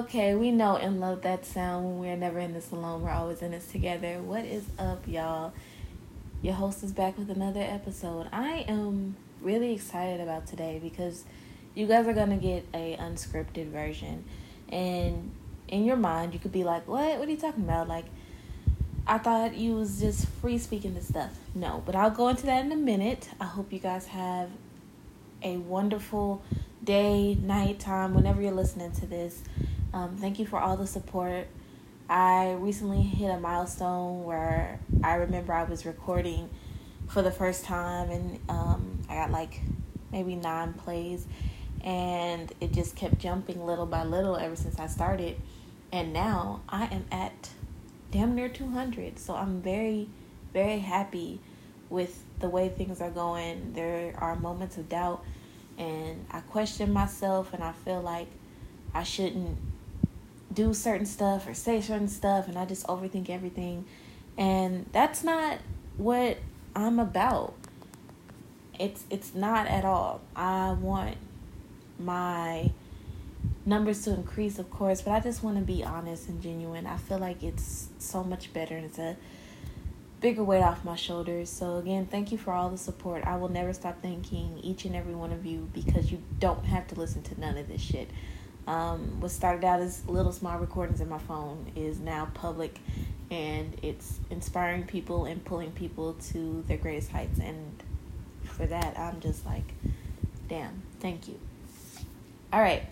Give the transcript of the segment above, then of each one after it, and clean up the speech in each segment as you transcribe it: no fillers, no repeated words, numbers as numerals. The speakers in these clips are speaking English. Okay, we know and love that sound when we're never in this alone. We're always in this together. What is up, y'all? Your host is back with another episode. I am really excited about today because you guys are going to get a unscripted version. And in your mind, you could be like, what are you talking about? Like, I thought you was just free speaking this stuff. No, but I'll go into that in a minute. I hope you guys have a wonderful day, night, time, whenever you're listening to this. Thank you for all the support. I recently hit a milestone where I remember I was recording for the first time, and I got like maybe 9 plays, and it just kept jumping little by little ever since I started, and now I am at damn near 200. So I'm very, very happy with the way things are going. There are moments of doubt, and I question myself, and I feel like I shouldn't do certain stuff or say certain stuff, and I just overthink everything, and that's not what I'm about. It's not at all. I want my numbers to increase, of course, but I just want to be honest and genuine. I feel like it's so much better, and it's a bigger weight off my shoulders. So again, thank you for all the support. I will never stop thanking each and every one of you, because you don't have to listen to none of this shit. What started out as little small recordings in my phone is now public, and it's inspiring people and pulling people to their greatest heights, and for that I'm just like, damn, thank you. All right,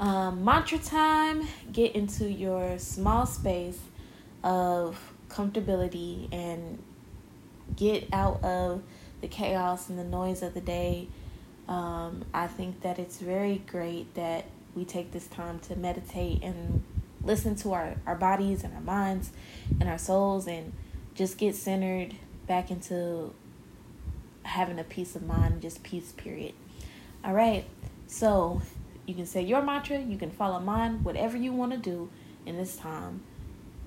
mantra time. Get into your small space of comfortability and get out of the chaos and the noise of the day. I think that it's very great that we take this time to meditate and listen to our bodies and our minds and our souls, and just get centered back into having a peace of mind, just peace, period. All right, so you can say your mantra, you can follow mine, whatever you want to do in this time.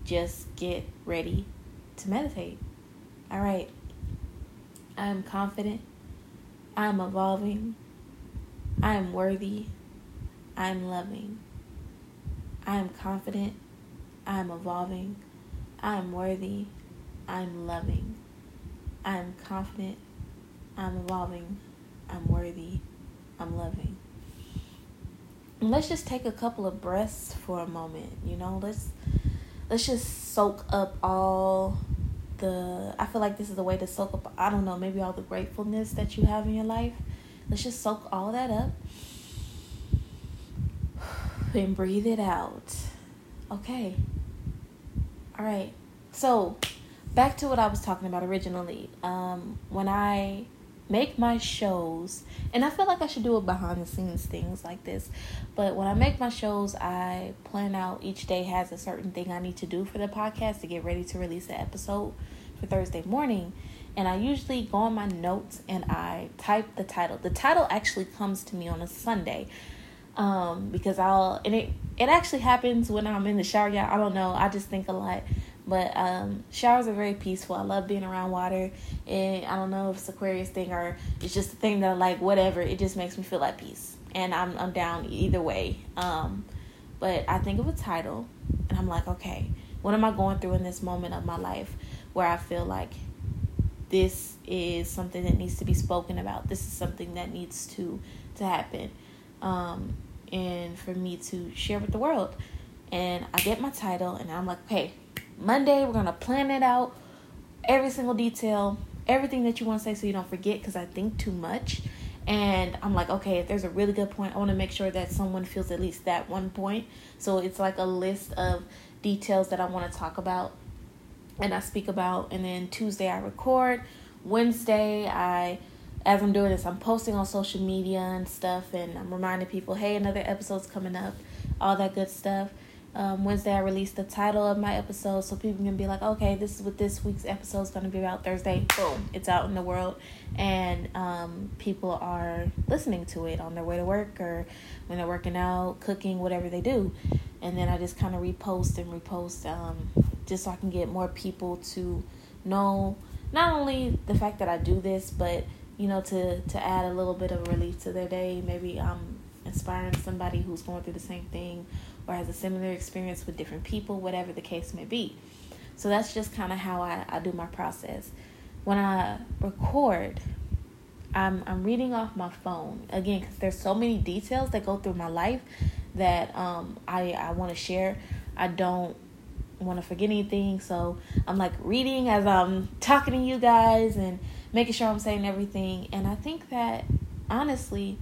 Just get ready to meditate. All right. I am confident. I am evolving. I am worthy. I am loving. I am confident. I am evolving. I am worthy. I am loving. I am confident. I am evolving. I am worthy. I am loving. And let's just take a couple of breaths for a moment. You know, let's just soak up all the, I feel like this is a way to soak up, I don't know, maybe all the gratefulness that you have in your life. Let's just soak all that up and breathe it out. Okay. All right. So back to what I was talking about originally. When I make my shows, and I feel like I should do a behind the scenes things like this, but when I make my shows, I plan out each day has a certain thing I need to do for the podcast to get ready to release an episode for Thursday morning. And I usually go on my notes and I type the title. The title actually comes to me on a Sunday, because it actually happens when I'm in the shower. Yeah, I don't know, I just think a lot. But showers are very peaceful. I love being around water. And I don't know if it's Aquarius thing or it's just a thing that I like, whatever. It just makes me feel at peace. And I'm down either way. But I think of a title. And I'm like, okay, what am I going through in this moment of my life where I feel like this is something that needs to be spoken about? This is something that needs to happen. And for me to share with the world. And I get my title. And I'm like, okay. Monday, we're going to plan it out, every single detail, everything that you want to say so you don't forget, because I think too much. And I'm like, okay, if there's a really good point, I want to make sure that someone feels at least that one point. So it's like a list of details that I want to talk about and I speak about. And then Tuesday, I record. Wednesday, as I'm doing this, I'm posting on social media and stuff. And I'm reminding people, hey, another episode's coming up, all that good stuff. Wednesday, I release the title of my episode so people can be like, okay, this is what this week's episode is going to be about. Thursday, boom, it's out in the world, and people are listening to it on their way to work or when they're working out, cooking, whatever they do. And then I just kind of repost just so I can get more people to know not only the fact that I do this, but, you know, to add a little bit of relief to their day. Maybe I'm inspiring somebody who's going through the same thing, or has a similar experience with different people, whatever the case may be. So that's just kind of how I do my process. When I record, I'm reading off my phone, again, because there's so many details that go through my life that I want to share. I don't want to forget anything, so I'm like reading as I'm talking to you guys and making sure I'm saying everything. And I think that honestly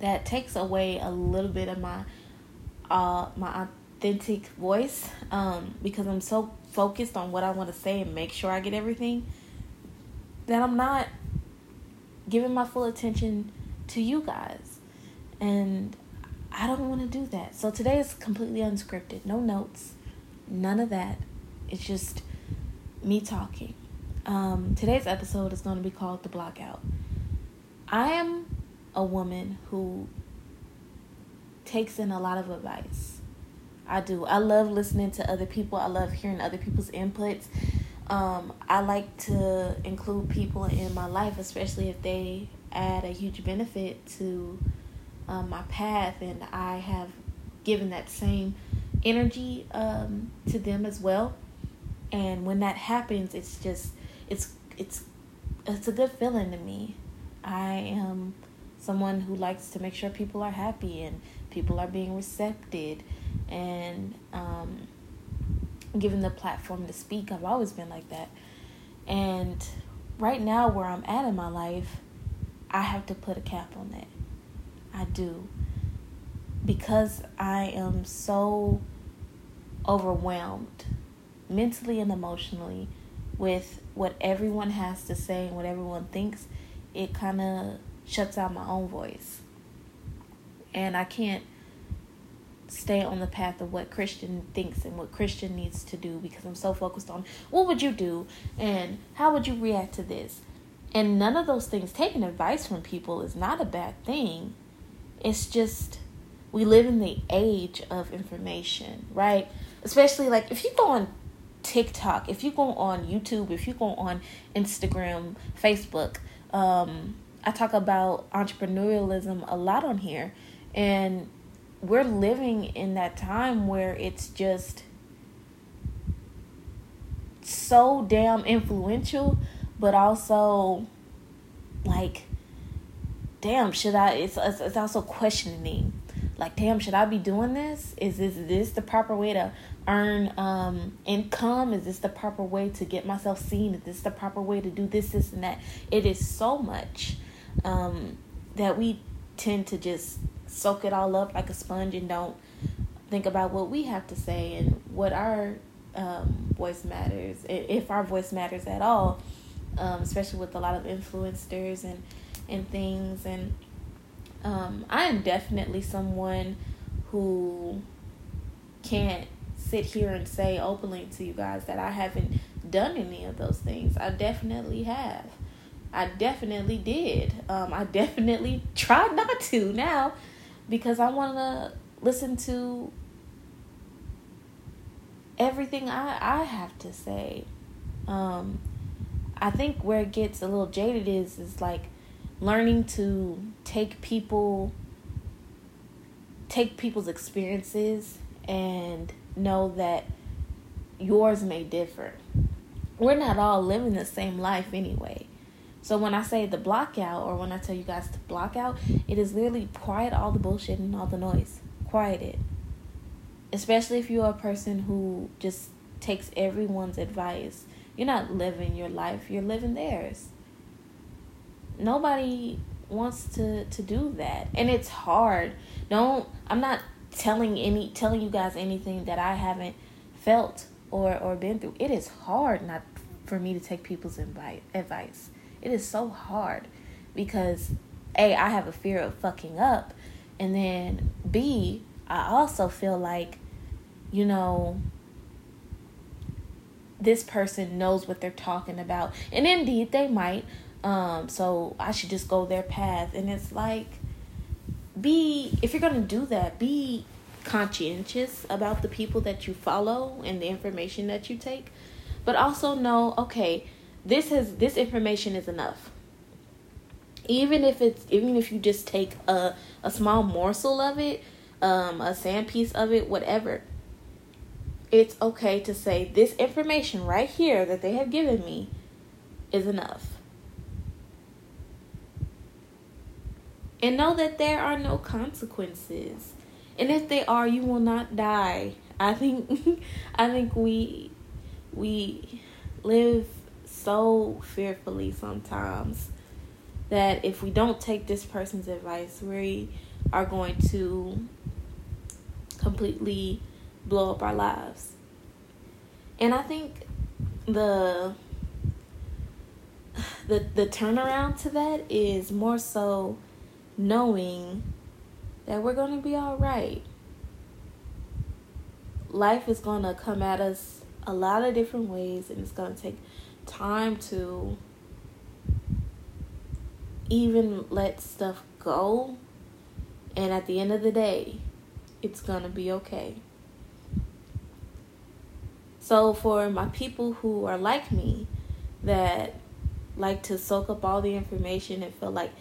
that takes away a little bit of my my authentic voice, because I'm so focused on what I want to say and make sure I get everything that I'm not giving my full attention to you guys, and I don't want to do that. So today is completely unscripted. No notes. None of that. It's just me talking. Today's episode is going to be called The Blockout. I am a woman who takes in a lot of advice. I do. I love listening to other people. I love hearing other people's inputs. I like to include people in my life, especially if they add a huge benefit to my path, and I have given that same energy to them as well. And when that happens, it's a good feeling to me. I am someone who likes to make sure people are happy and people are being receptive, and given the platform to speak, I've always been like that. And right now, where I'm at in my life, I have to put a cap on that. I do, because I am so overwhelmed mentally and emotionally with what everyone has to say and what everyone thinks. It kind of shuts out my own voice, and I can't stay on the path of what Christian thinks and what Christian needs to do, because I'm so focused on what would you do and how would you react to this. And none of those things, taking advice from people is not a bad thing. It's just, we live in the age of information, right? Especially like if you go on TikTok, if you go on YouTube, if you go on Instagram, Facebook, I talk about entrepreneurialism a lot on here. And we're living in that time where it's just so damn influential, but also like, damn, should I, it's also questioning, like, damn, should I be doing this? Is this the proper way to earn income? Is this the proper way to get myself seen? Is this the proper way to do this, this, and that? It is so much that we tend to just soak it all up like a sponge and don't think about what we have to say and what our voice matters, if our voice matters at all, especially with a lot of influencers and things. And I am definitely someone who can't sit here and say openly to you guys that I haven't done any of those things. I definitely have. I definitely did. I definitely tried not to now, because I want to listen to everything I have to say. I think where it gets a little jaded is like learning to take people's experiences and know that yours may differ. We're not all living the same life anyway. So when I say the block out, or when I tell you guys to block out, it is literally quiet all the bullshit and all the noise. Quiet it. Especially if you're a person who just takes everyone's advice. You're not living your life. You're living theirs. Nobody wants to do that, and it's hard. I'm not telling you guys anything that I haven't felt or been through. It is hard not for me to take people's advice. It is so hard because A, I have a fear of fucking up, and then B, I also feel like, you know, this person knows what they're talking about, and indeed they might. So I should just go their path. And it's like, if you're going to do that, be conscientious about the people that you follow and the information that you take, but also know, okay, this information is enough. Even if you just take a small morsel of it, a sand piece of it, whatever. It's okay to say, this information right here that they have given me is enough. And know that there are no consequences. And if they are, you will not die. I think we live so fearfully sometimes that if we don't take this person's advice, we are going to completely blow up our lives. And I think the turnaround to that is more so knowing that we're going to be all right. Life is going to come at us a lot of different ways, and it's going to take time to even let stuff go. And at the end of the day, it's going to be okay. So for my people who are like me, that like to soak up all the information and feel like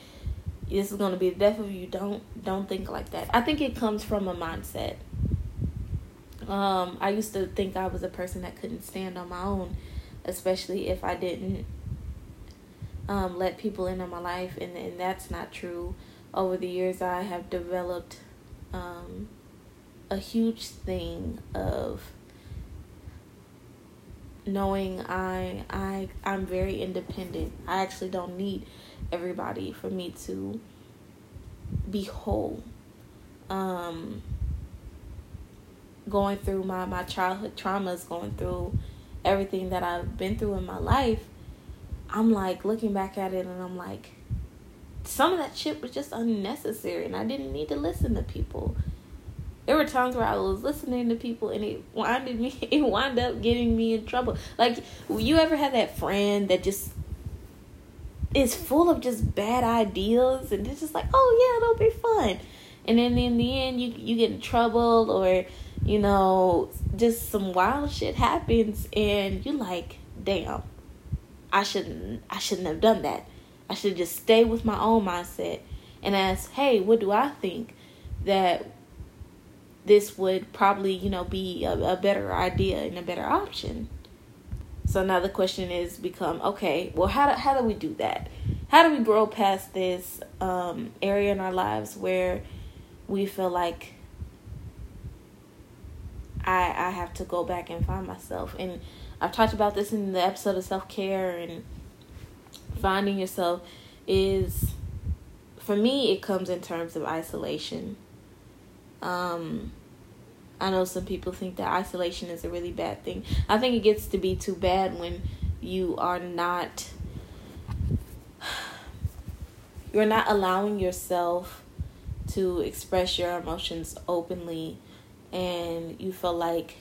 this is going to be the death of you, don't think like that. I think it comes from a mindset. I used to think I was a person that couldn't stand on my own, especially if I didn't let people into my life, and that's not true. Over the years, I have developed a huge thing of knowing I'm very independent. I actually don't need everybody for me to be whole. Going through my childhood traumas, going through everything that I've been through in my life, I'm like looking back at it and I'm like, some of that shit was just unnecessary and I didn't need to listen to people. There were times where I was listening to people and it wound up getting me in trouble. Like, you ever had that friend that just is full of just bad ideas and it's just like, oh yeah, it'll be fun. And then in the end, you get in trouble, or, you know, just some wild shit happens and you're like, damn, I shouldn't have done that. I should just stay with my own mindset and ask, hey, what do I think that this would probably, you know, be a better idea and a better option. So now the question is become, okay, well, how do we do that? How do we grow past this area in our lives where we feel like I have to go back and find myself? And I've talked about this in the episode of self-care, and finding yourself is, for me, it comes in terms of isolation. I know some people think that isolation is a really bad thing. I think it gets to be too bad when you're not allowing yourself to express your emotions openly, and you feel like,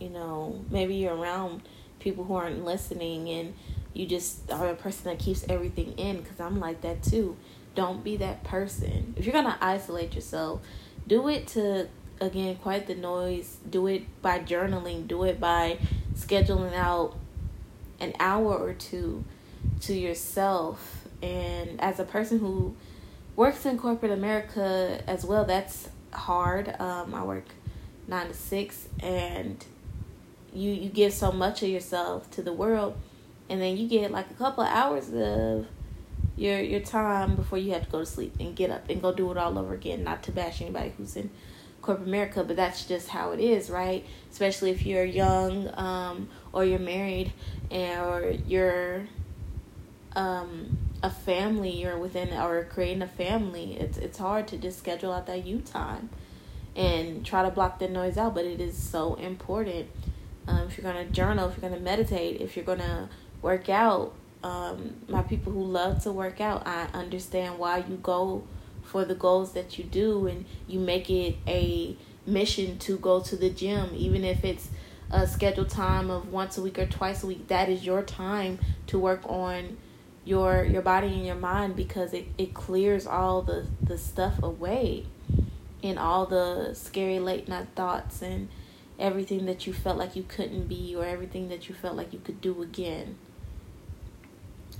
you know, maybe you're around people who aren't listening and you just are a person that keeps everything in, because I'm like that too. Don't be that person. If you're going to isolate yourself, do it to, again, quite the noise. Do it by journaling. Do it by scheduling out an hour or two to yourself. And as a person who works in corporate America as well, that's hard. I work 9 to 6, and you give so much of yourself to the world, and then you get like a couple of hours of your time before you have to go to sleep and get up and go do it all over again. Not to bash anybody who's in corporate America, but that's just how it is, right? Especially if you're young, or you're married, or you're a family, you're within or creating a family. It's hard to just schedule out that you time and try to block the noise out, but it is so important. If you're going to journal, if you're going to meditate, if you're going to work out, my people who love to work out, I understand why you go for the goals that you do, and you make it a mission to go to the gym, even if it's a scheduled time of once a week or twice a week. That is your time to work on your body and your mind, because it clears all the stuff away, and all the scary late night thoughts and everything that you felt like you couldn't be, or everything that you felt like you could do again.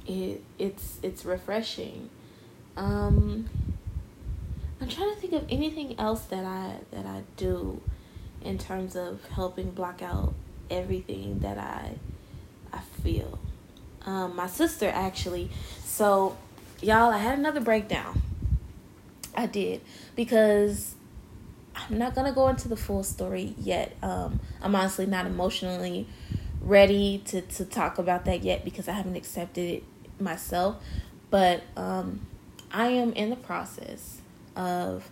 It's refreshing. I'm trying to think of anything else that I do in terms of helping block out everything that I feel. My sister actually. So, y'all, I had another breakdown. I did, because I'm not gonna go into the full story yet. I'm honestly not emotionally ready to talk about that yet, because I haven't accepted it myself. But I am in the process of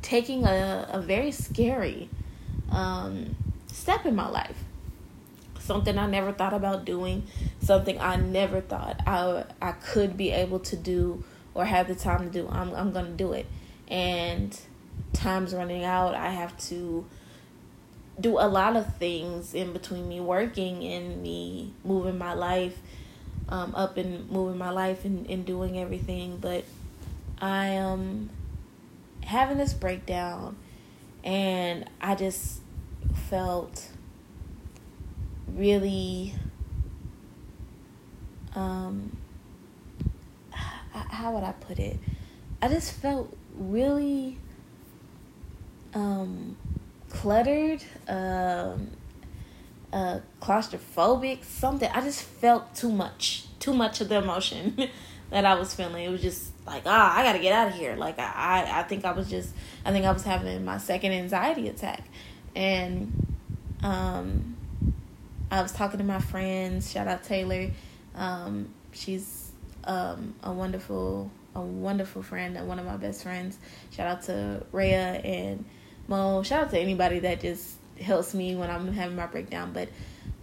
taking a very scary step in my life. Something I never thought about doing, something I never thought I could be able to do or have the time to do. I'm gonna do it, and time's running out. I have to do a lot of things in between me working and me moving my life up and moving my life and doing everything. But I am having this breakdown, and I just felt really, how would I put it? I just felt really cluttered, claustrophobic, something. I just felt too much of the emotion that I was feeling. It was just like, I gotta get out of here. Like, I think I was having my second anxiety attack. And I was talking to my friends, shout out Taylor. She's a wonderful friend, one of my best friends. Shout out to Raya and Mo. Shout out to anybody that just helps me when I'm having my breakdown. But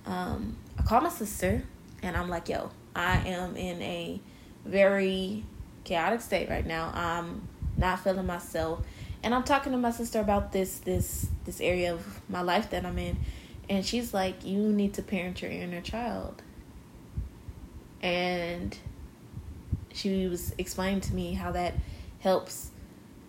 I called my sister, and I'm like, yo, I am in a very chaotic state right now. I'm not feeling myself. And I'm talking to my sister about this area of my life that I'm in. And she's like, you need to parent your inner child. And she was explaining to me how that helps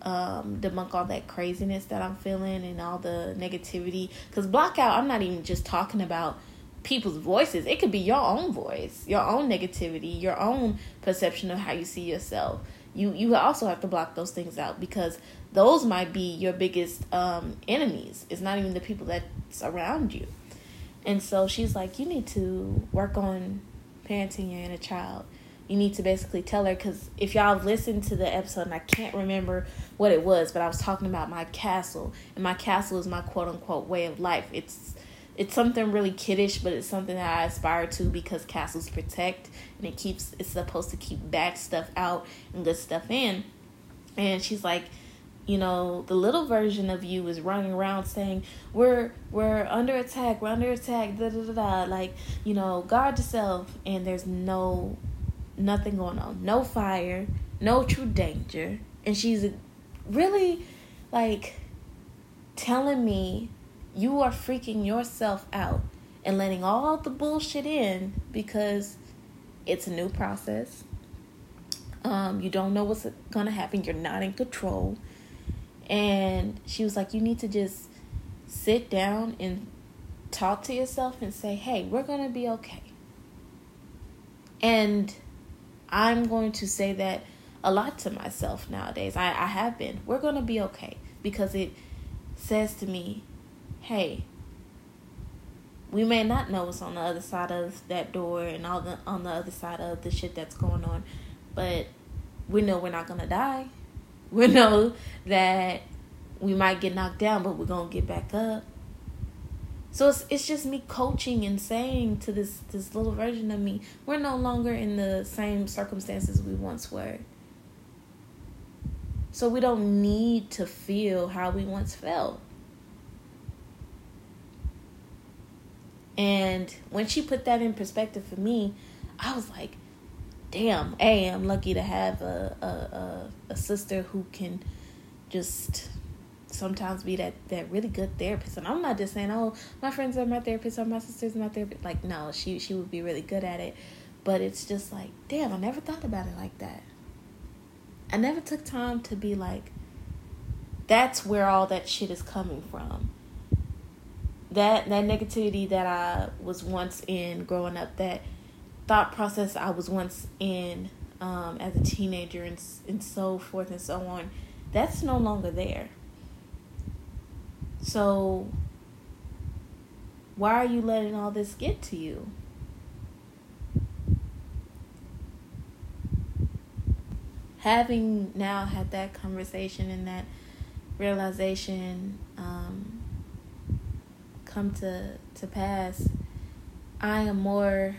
debunk all that craziness that I'm feeling and all the negativity. Because blockout, I'm not even just talking about people's voices. It could be your own voice, your own negativity, your own perception of how you see yourself. You also have to block those things out, because those might be your biggest enemies. It's not even the people that surround you. And so she's like, you need to work on parenting your inner child. You need to basically tell her, because if y'all listened to the episode, and I can't remember what it was, but I was talking about my castle, and my castle is my quote-unquote way of life. It's something really kiddish, but it's something that I aspire to, because castles protect, and it's supposed to keep bad stuff out and good stuff in. And she's like, you know, the little version of you is running around saying, we're under attack, da da da da, like, you know, guard yourself. And there's nothing going on, no fire, no true danger. And she's really like telling me, you are freaking yourself out and letting all the bullshit in, because it's a new process. You don't know what's gonna happen. You're not in control. And she was like, you need to just sit down and talk to yourself and say, hey, we're gonna be okay. And I'm going to say that a lot to myself nowadays. I have been. We're going to be okay, because it says to me, hey, we may not know what's on the other side of that door and on the other side of the shit that's going on, but we know we're not going to die. We know that we might get knocked down, but we're going to get back up. So it's just me coaching and saying to this little version of me, we're no longer in the same circumstances we once were. So we don't need to feel how we once felt. And when she put that in perspective for me, I was like, damn, hey, I'm lucky to have a sister who can just sometimes be that really good therapist. And I'm not just saying, oh, my friends are my therapist or my sister's my therapist. Like, no, she would be really good at it. But it's just like, damn, I never thought about it like that. I never took time to be like, that's where all that shit is coming from. That negativity that I was once in growing up, that thought process I was once in as a teenager and so forth and so on, that's no longer there. So why are you letting all this get to you? Having now had that conversation and that realization come to pass, I am more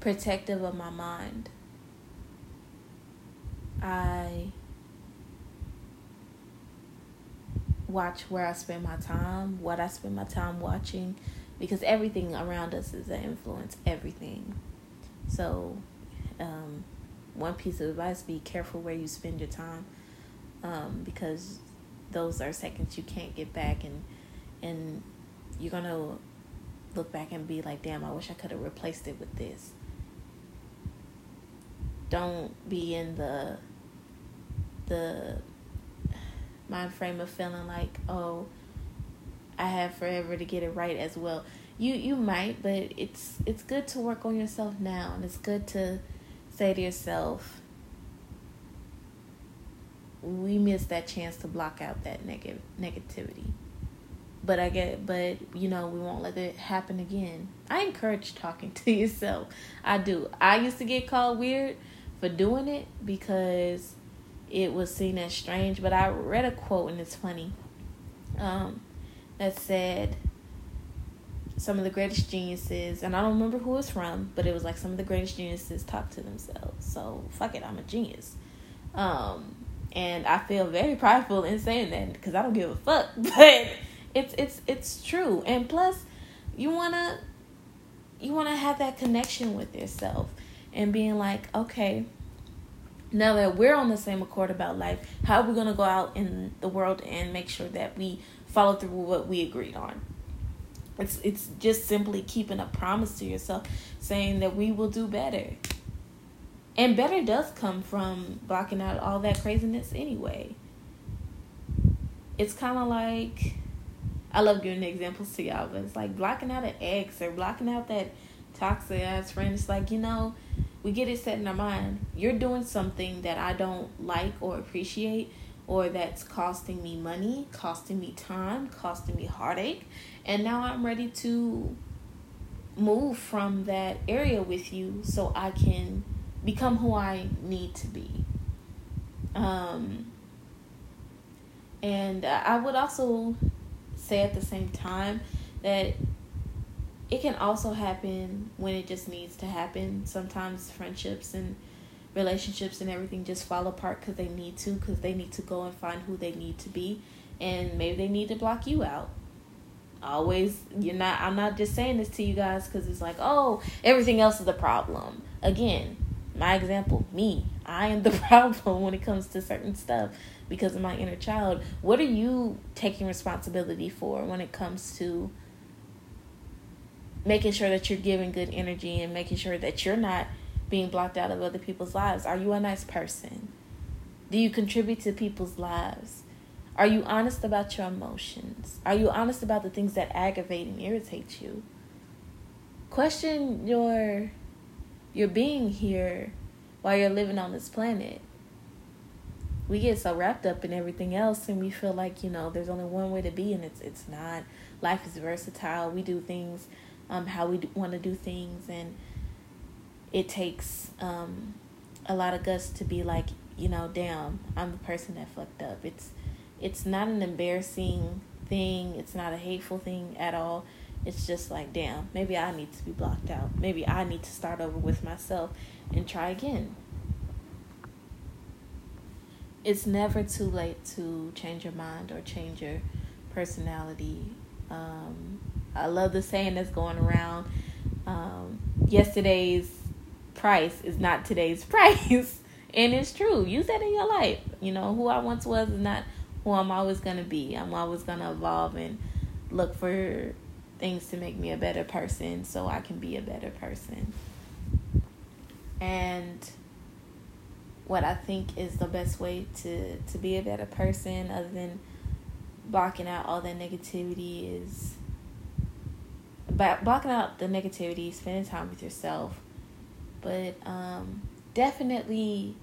protective of my mind. I watch where I spend my time, what I spend my time watching, because everything around us is an influence, everything. So one piece of advice, be careful where you spend your time, because those are seconds you can't get back, and you're going to look back and be like, damn, I wish I could have replaced it with this. Don't be in the mind frame of feeling like, oh, I have forever to get it right as well. You might, but it's good to work on yourself now, and it's good to say to yourself, we missed that chance to block out that negativity. But you know, we won't let it happen again. I encourage talking to yourself. I do. I used to get called weird for doing it because it was seen as strange. But I read a quote, and it's funny, that said some of the greatest geniuses, and I don't remember who it's from, but it was like some of the greatest geniuses talk to themselves. So fuck it, I'm a genius. And I feel very prideful in saying that because I don't give a fuck. But it's true. And plus, you wanna have that connection with yourself and being like, okay, now that we're on the same accord about life, how are we gonna go out in the world and make sure that we follow through with what we agreed on? It's just simply keeping a promise to yourself, saying that we will do better. And better does come from blocking out all that craziness anyway. It's kind of like, I love giving examples to y'all, but it's like blocking out an ex or blocking out that toxic ass friend. It's like, you know, we get it set in our mind. You're doing something that I don't like or appreciate, or that's costing me money, costing me time, costing me heartache. And now I'm ready to move from that area with you so I can become who I need to be. And I would also say at the same time that it can also happen when it just needs to happen. Sometimes friendships and relationships and everything just fall apart because they need to go and find who they need to be, and maybe they need to block you out. Always, I'm not just saying this to you guys because it's like, oh, everything else is the problem. Again, my example, me. I am the problem when it comes to certain stuff because of my inner child. What are you taking responsibility for when it comes to making sure that you're giving good energy and making sure that you're not being blocked out of other people's lives? Are you a nice person? Do you contribute to people's lives? Are you honest about your emotions? Are you honest about the things that aggravate and irritate you? Question your being here while you're living on this planet. We get so wrapped up in everything else, and we feel like, there's only one way to be, and it's not. Life is versatile. We do things how we want to do things, and it takes a lot of guts to be like, damn, I'm the person that fucked up. It's not an embarrassing thing. It's not a hateful thing at all. It's just like, damn, maybe I need to be blocked out. Maybe I need to start over with myself and try again. It's never too late to change your mind or change your personality. I love the saying that's going around. Yesterday's price is not today's price. And it's true. Use that in your life. Who I once was is not who I'm always going to be. I'm always going to evolve and look for things to make me a better person so I can be a better person. And what I think is the best way to be a better person, other than blocking out all that negativity, is by blocking out the negativity, spending time with yourself, But definitely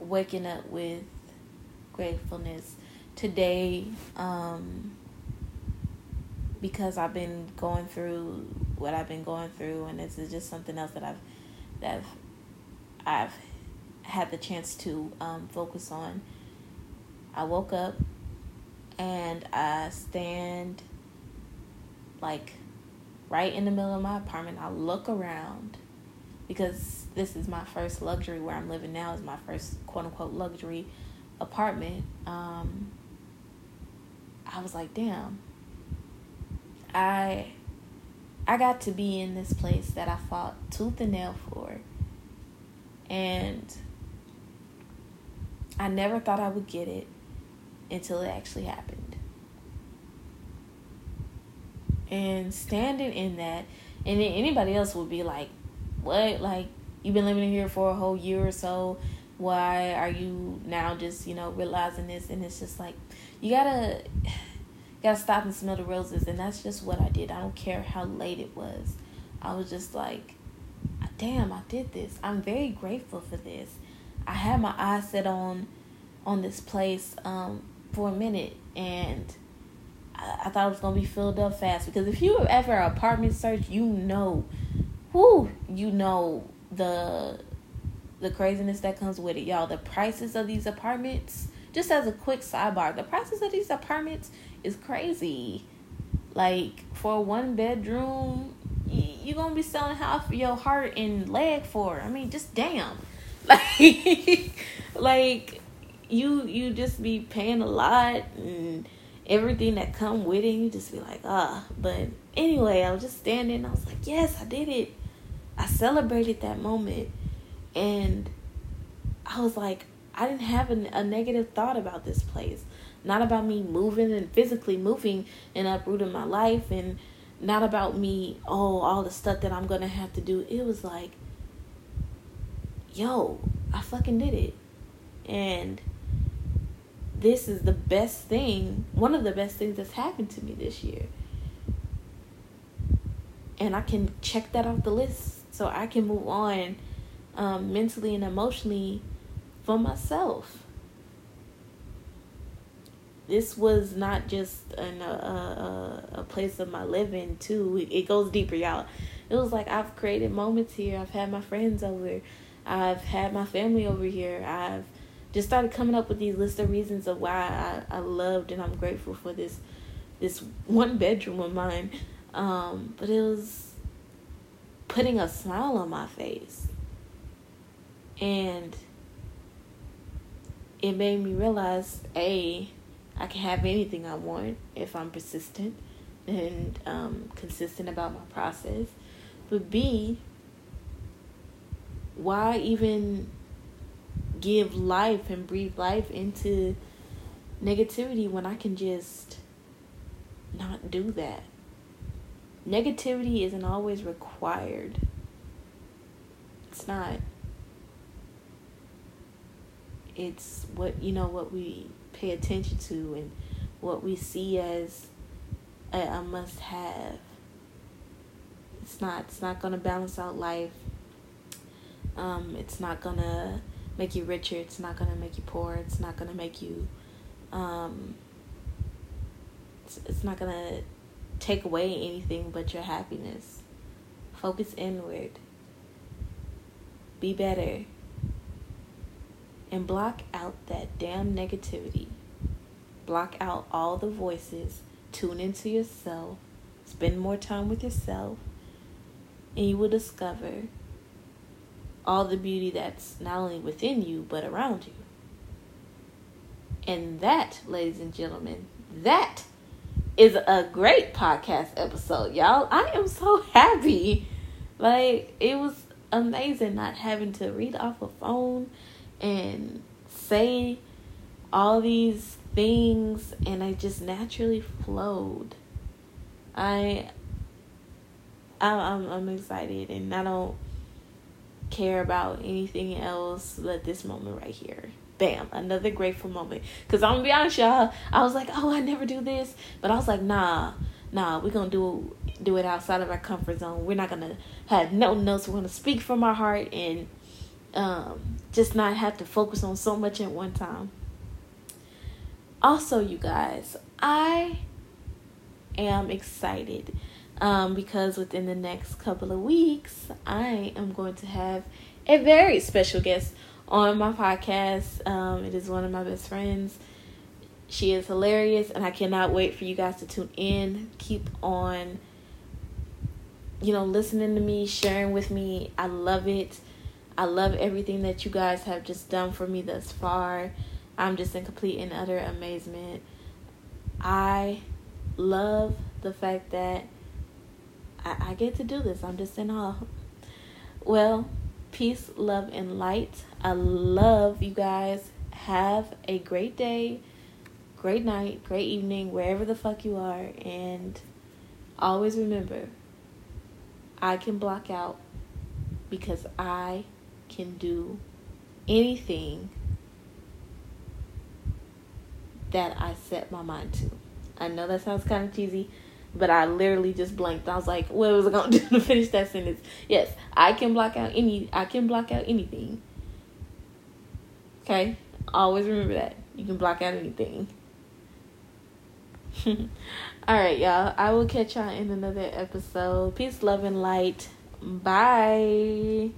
waking up with gratefulness today, because I've been going through what I've been going through, and this is just something else that I've had the chance to focus on. I woke up and I stand like right in the middle of my apartment. I look around because this is my first luxury where I'm living now, is my first quote unquote luxury apartment. I was like, damn, I got to be in this place that I fought tooth and nail for, and I never thought I would get it until it actually happened. And standing in that, and then anybody else would be like, what? Like, you've been living here for a whole year or so. Why are you now just, realizing this? And it's just like, you gotta stop and smell the roses. And that's just what I did. I don't care how late it was. I was just like, damn, I did this. I'm very grateful for this. I had my eyes set on this place for a minute, and I thought it was going to be filled up fast, because if you were ever an apartment search, the craziness that comes with it, y'all. The prices of these apartments, just as a quick sidebar, the prices of these apartments is crazy. Like, for a one bedroom, you're going to be selling half your heart and leg for. I mean, just damn. Like you just be paying a lot and everything that come with it. You just be like, But anyway, I was just standing. I was like, yes, I did it. I celebrated that moment, and I was like, I didn't have a negative thought about this place. Not about me moving and physically moving and uprooting my life, and not about me, all the stuff that I'm gonna have to do. It was like, yo, I fucking did it. And this is the best thing, one of the best things that's happened to me this year. And I can check that off the list so I can move on mentally and emotionally for myself. This was not just a place of my living, too. It goes deeper, y'all. It was like, I've created moments here. I've had my friends over. I've had my family over here. I've just started coming up with these lists of reasons of why I loved and I'm grateful for this one bedroom of mine. But it was putting a smile on my face. And it made me realize, I can have anything I want if I'm persistent and consistent about my process. But B, why even give life and breathe life into negativity when I can just not do that? Negativity isn't always required. It's not. It's what we pay attention to and what we see as a must-have. It's not going to balance out life. It's not going to make you richer. It's not going to make you poor. It's not going to make you, it's not going to take away anything but your happiness. Focus inward. Be better. And block out that damn negativity. Block out all the voices. Tune into yourself. Spend more time with yourself. And you will discover all the beauty that's not only within you, but around you. And that, ladies and gentlemen, that is a great podcast episode, y'all. I am so happy. Like, it was amazing not having to read off a phone and say all these things, and I just naturally flowed. I'm excited, and I don't care about anything else but this moment right here. Bam, another grateful moment. Because I'm gonna be honest, y'all, I was like, I never do this, but I was like, nah, No, we're going to do it outside of our comfort zone. We're not going to have nothing else. We're going to speak from our heart and just not have to focus on so much at one time. Also, you guys, I am excited because within the next couple of weeks, I am going to have a very special guest on my podcast. It is one of my best friends. She is hilarious, and I cannot wait for you guys to tune in. Keep on, listening to me, sharing with me. I love it. I love everything that you guys have just done for me thus far. I'm just in complete and utter amazement. I love the fact that I get to do this. I'm just in awe. Well, peace, love, and light. I love you guys. Have a great day, great night, great evening, wherever the fuck you are. And always remember, I can block out because I can do anything that I set my mind to. I know that sounds kind of cheesy, but I literally just blanked. I was like, what was I going to do to finish that sentence? Yes, I can block out anything. Okay? Always remember that. You can block out anything. Alright, y'all. I will catch y'all in another episode. Peace, love, and light. Bye.